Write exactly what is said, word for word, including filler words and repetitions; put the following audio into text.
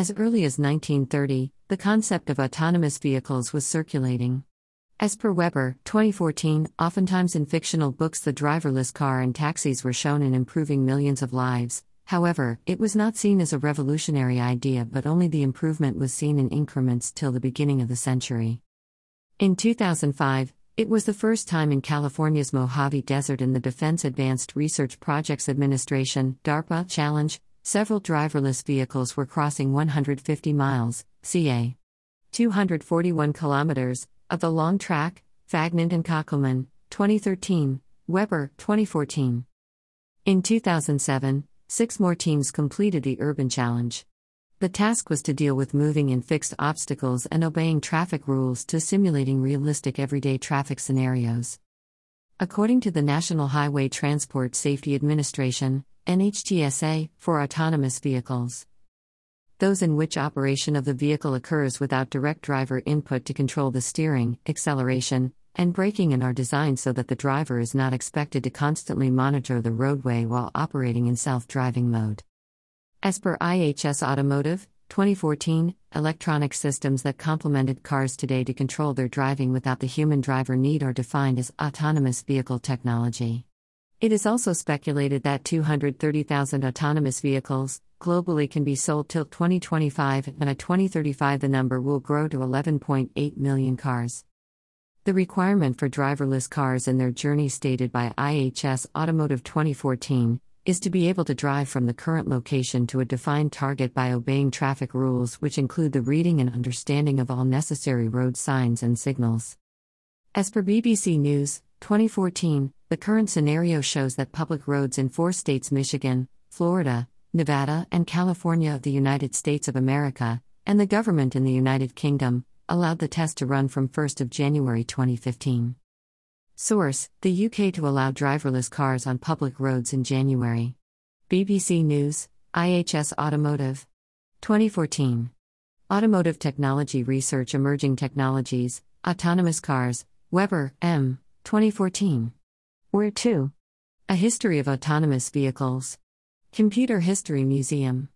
As early as nineteen thirty, the concept of autonomous vehicles was circulating. As per Weber, twenty fourteen, oftentimes in fictional books the driverless car and taxis were shown in improving millions of lives. However, it was not seen as a revolutionary idea, but only the improvement was seen in increments till the beginning of the century. In two thousand five, it was the first time in California's Mojave Desert in the Defense Advanced Research Projects Administration DARPA challenge, several driverless vehicles were crossing one hundred fifty miles, circa two hundred forty-one kilometers, of the long track, Fagnant and Kockelman, twenty thirteen, Weber, twenty fourteen. In two thousand seven, six more teams completed the urban challenge. The task was to deal with moving in fixed obstacles and obeying traffic rules to simulating realistic everyday traffic scenarios. According to the National Highway Transport Safety Administration, N H T S A, for autonomous vehicles, those in which operation of the vehicle occurs without direct driver input to control the steering, acceleration, and braking and are designed so that the driver is not expected to constantly monitor the roadway while operating in self-driving mode. As per I H S Automotive, twenty fourteen, electronic systems that complemented cars today to control their driving without the human driver need are defined as autonomous vehicle technology. It is also speculated that two hundred thirty thousand autonomous vehicles globally can be sold till twenty twenty-five, and by twenty thirty-five the number will grow to eleven point eight million cars. The requirement for driverless cars and their journey stated by I H S Automotive twenty fourteen is to be able to drive from the current location to a defined target by obeying traffic rules, which include the reading and understanding of all necessary road signs and signals. As per B B C News, twenty fourteen, the current scenario shows that public roads in four states, Michigan, Florida, Nevada, and California of the United States of America, and the government in the United Kingdom, allowed the test to run from first of January twenty fifteen. Source, the U K to allow driverless cars on public roads in January. B B C News, I H S Automotive. twenty fourteen. Automotive Technology Research Emerging Technologies, Autonomous Cars, Weber, M. twenty fourteen. Where to? A History of Autonomous Vehicles. Computer History Museum.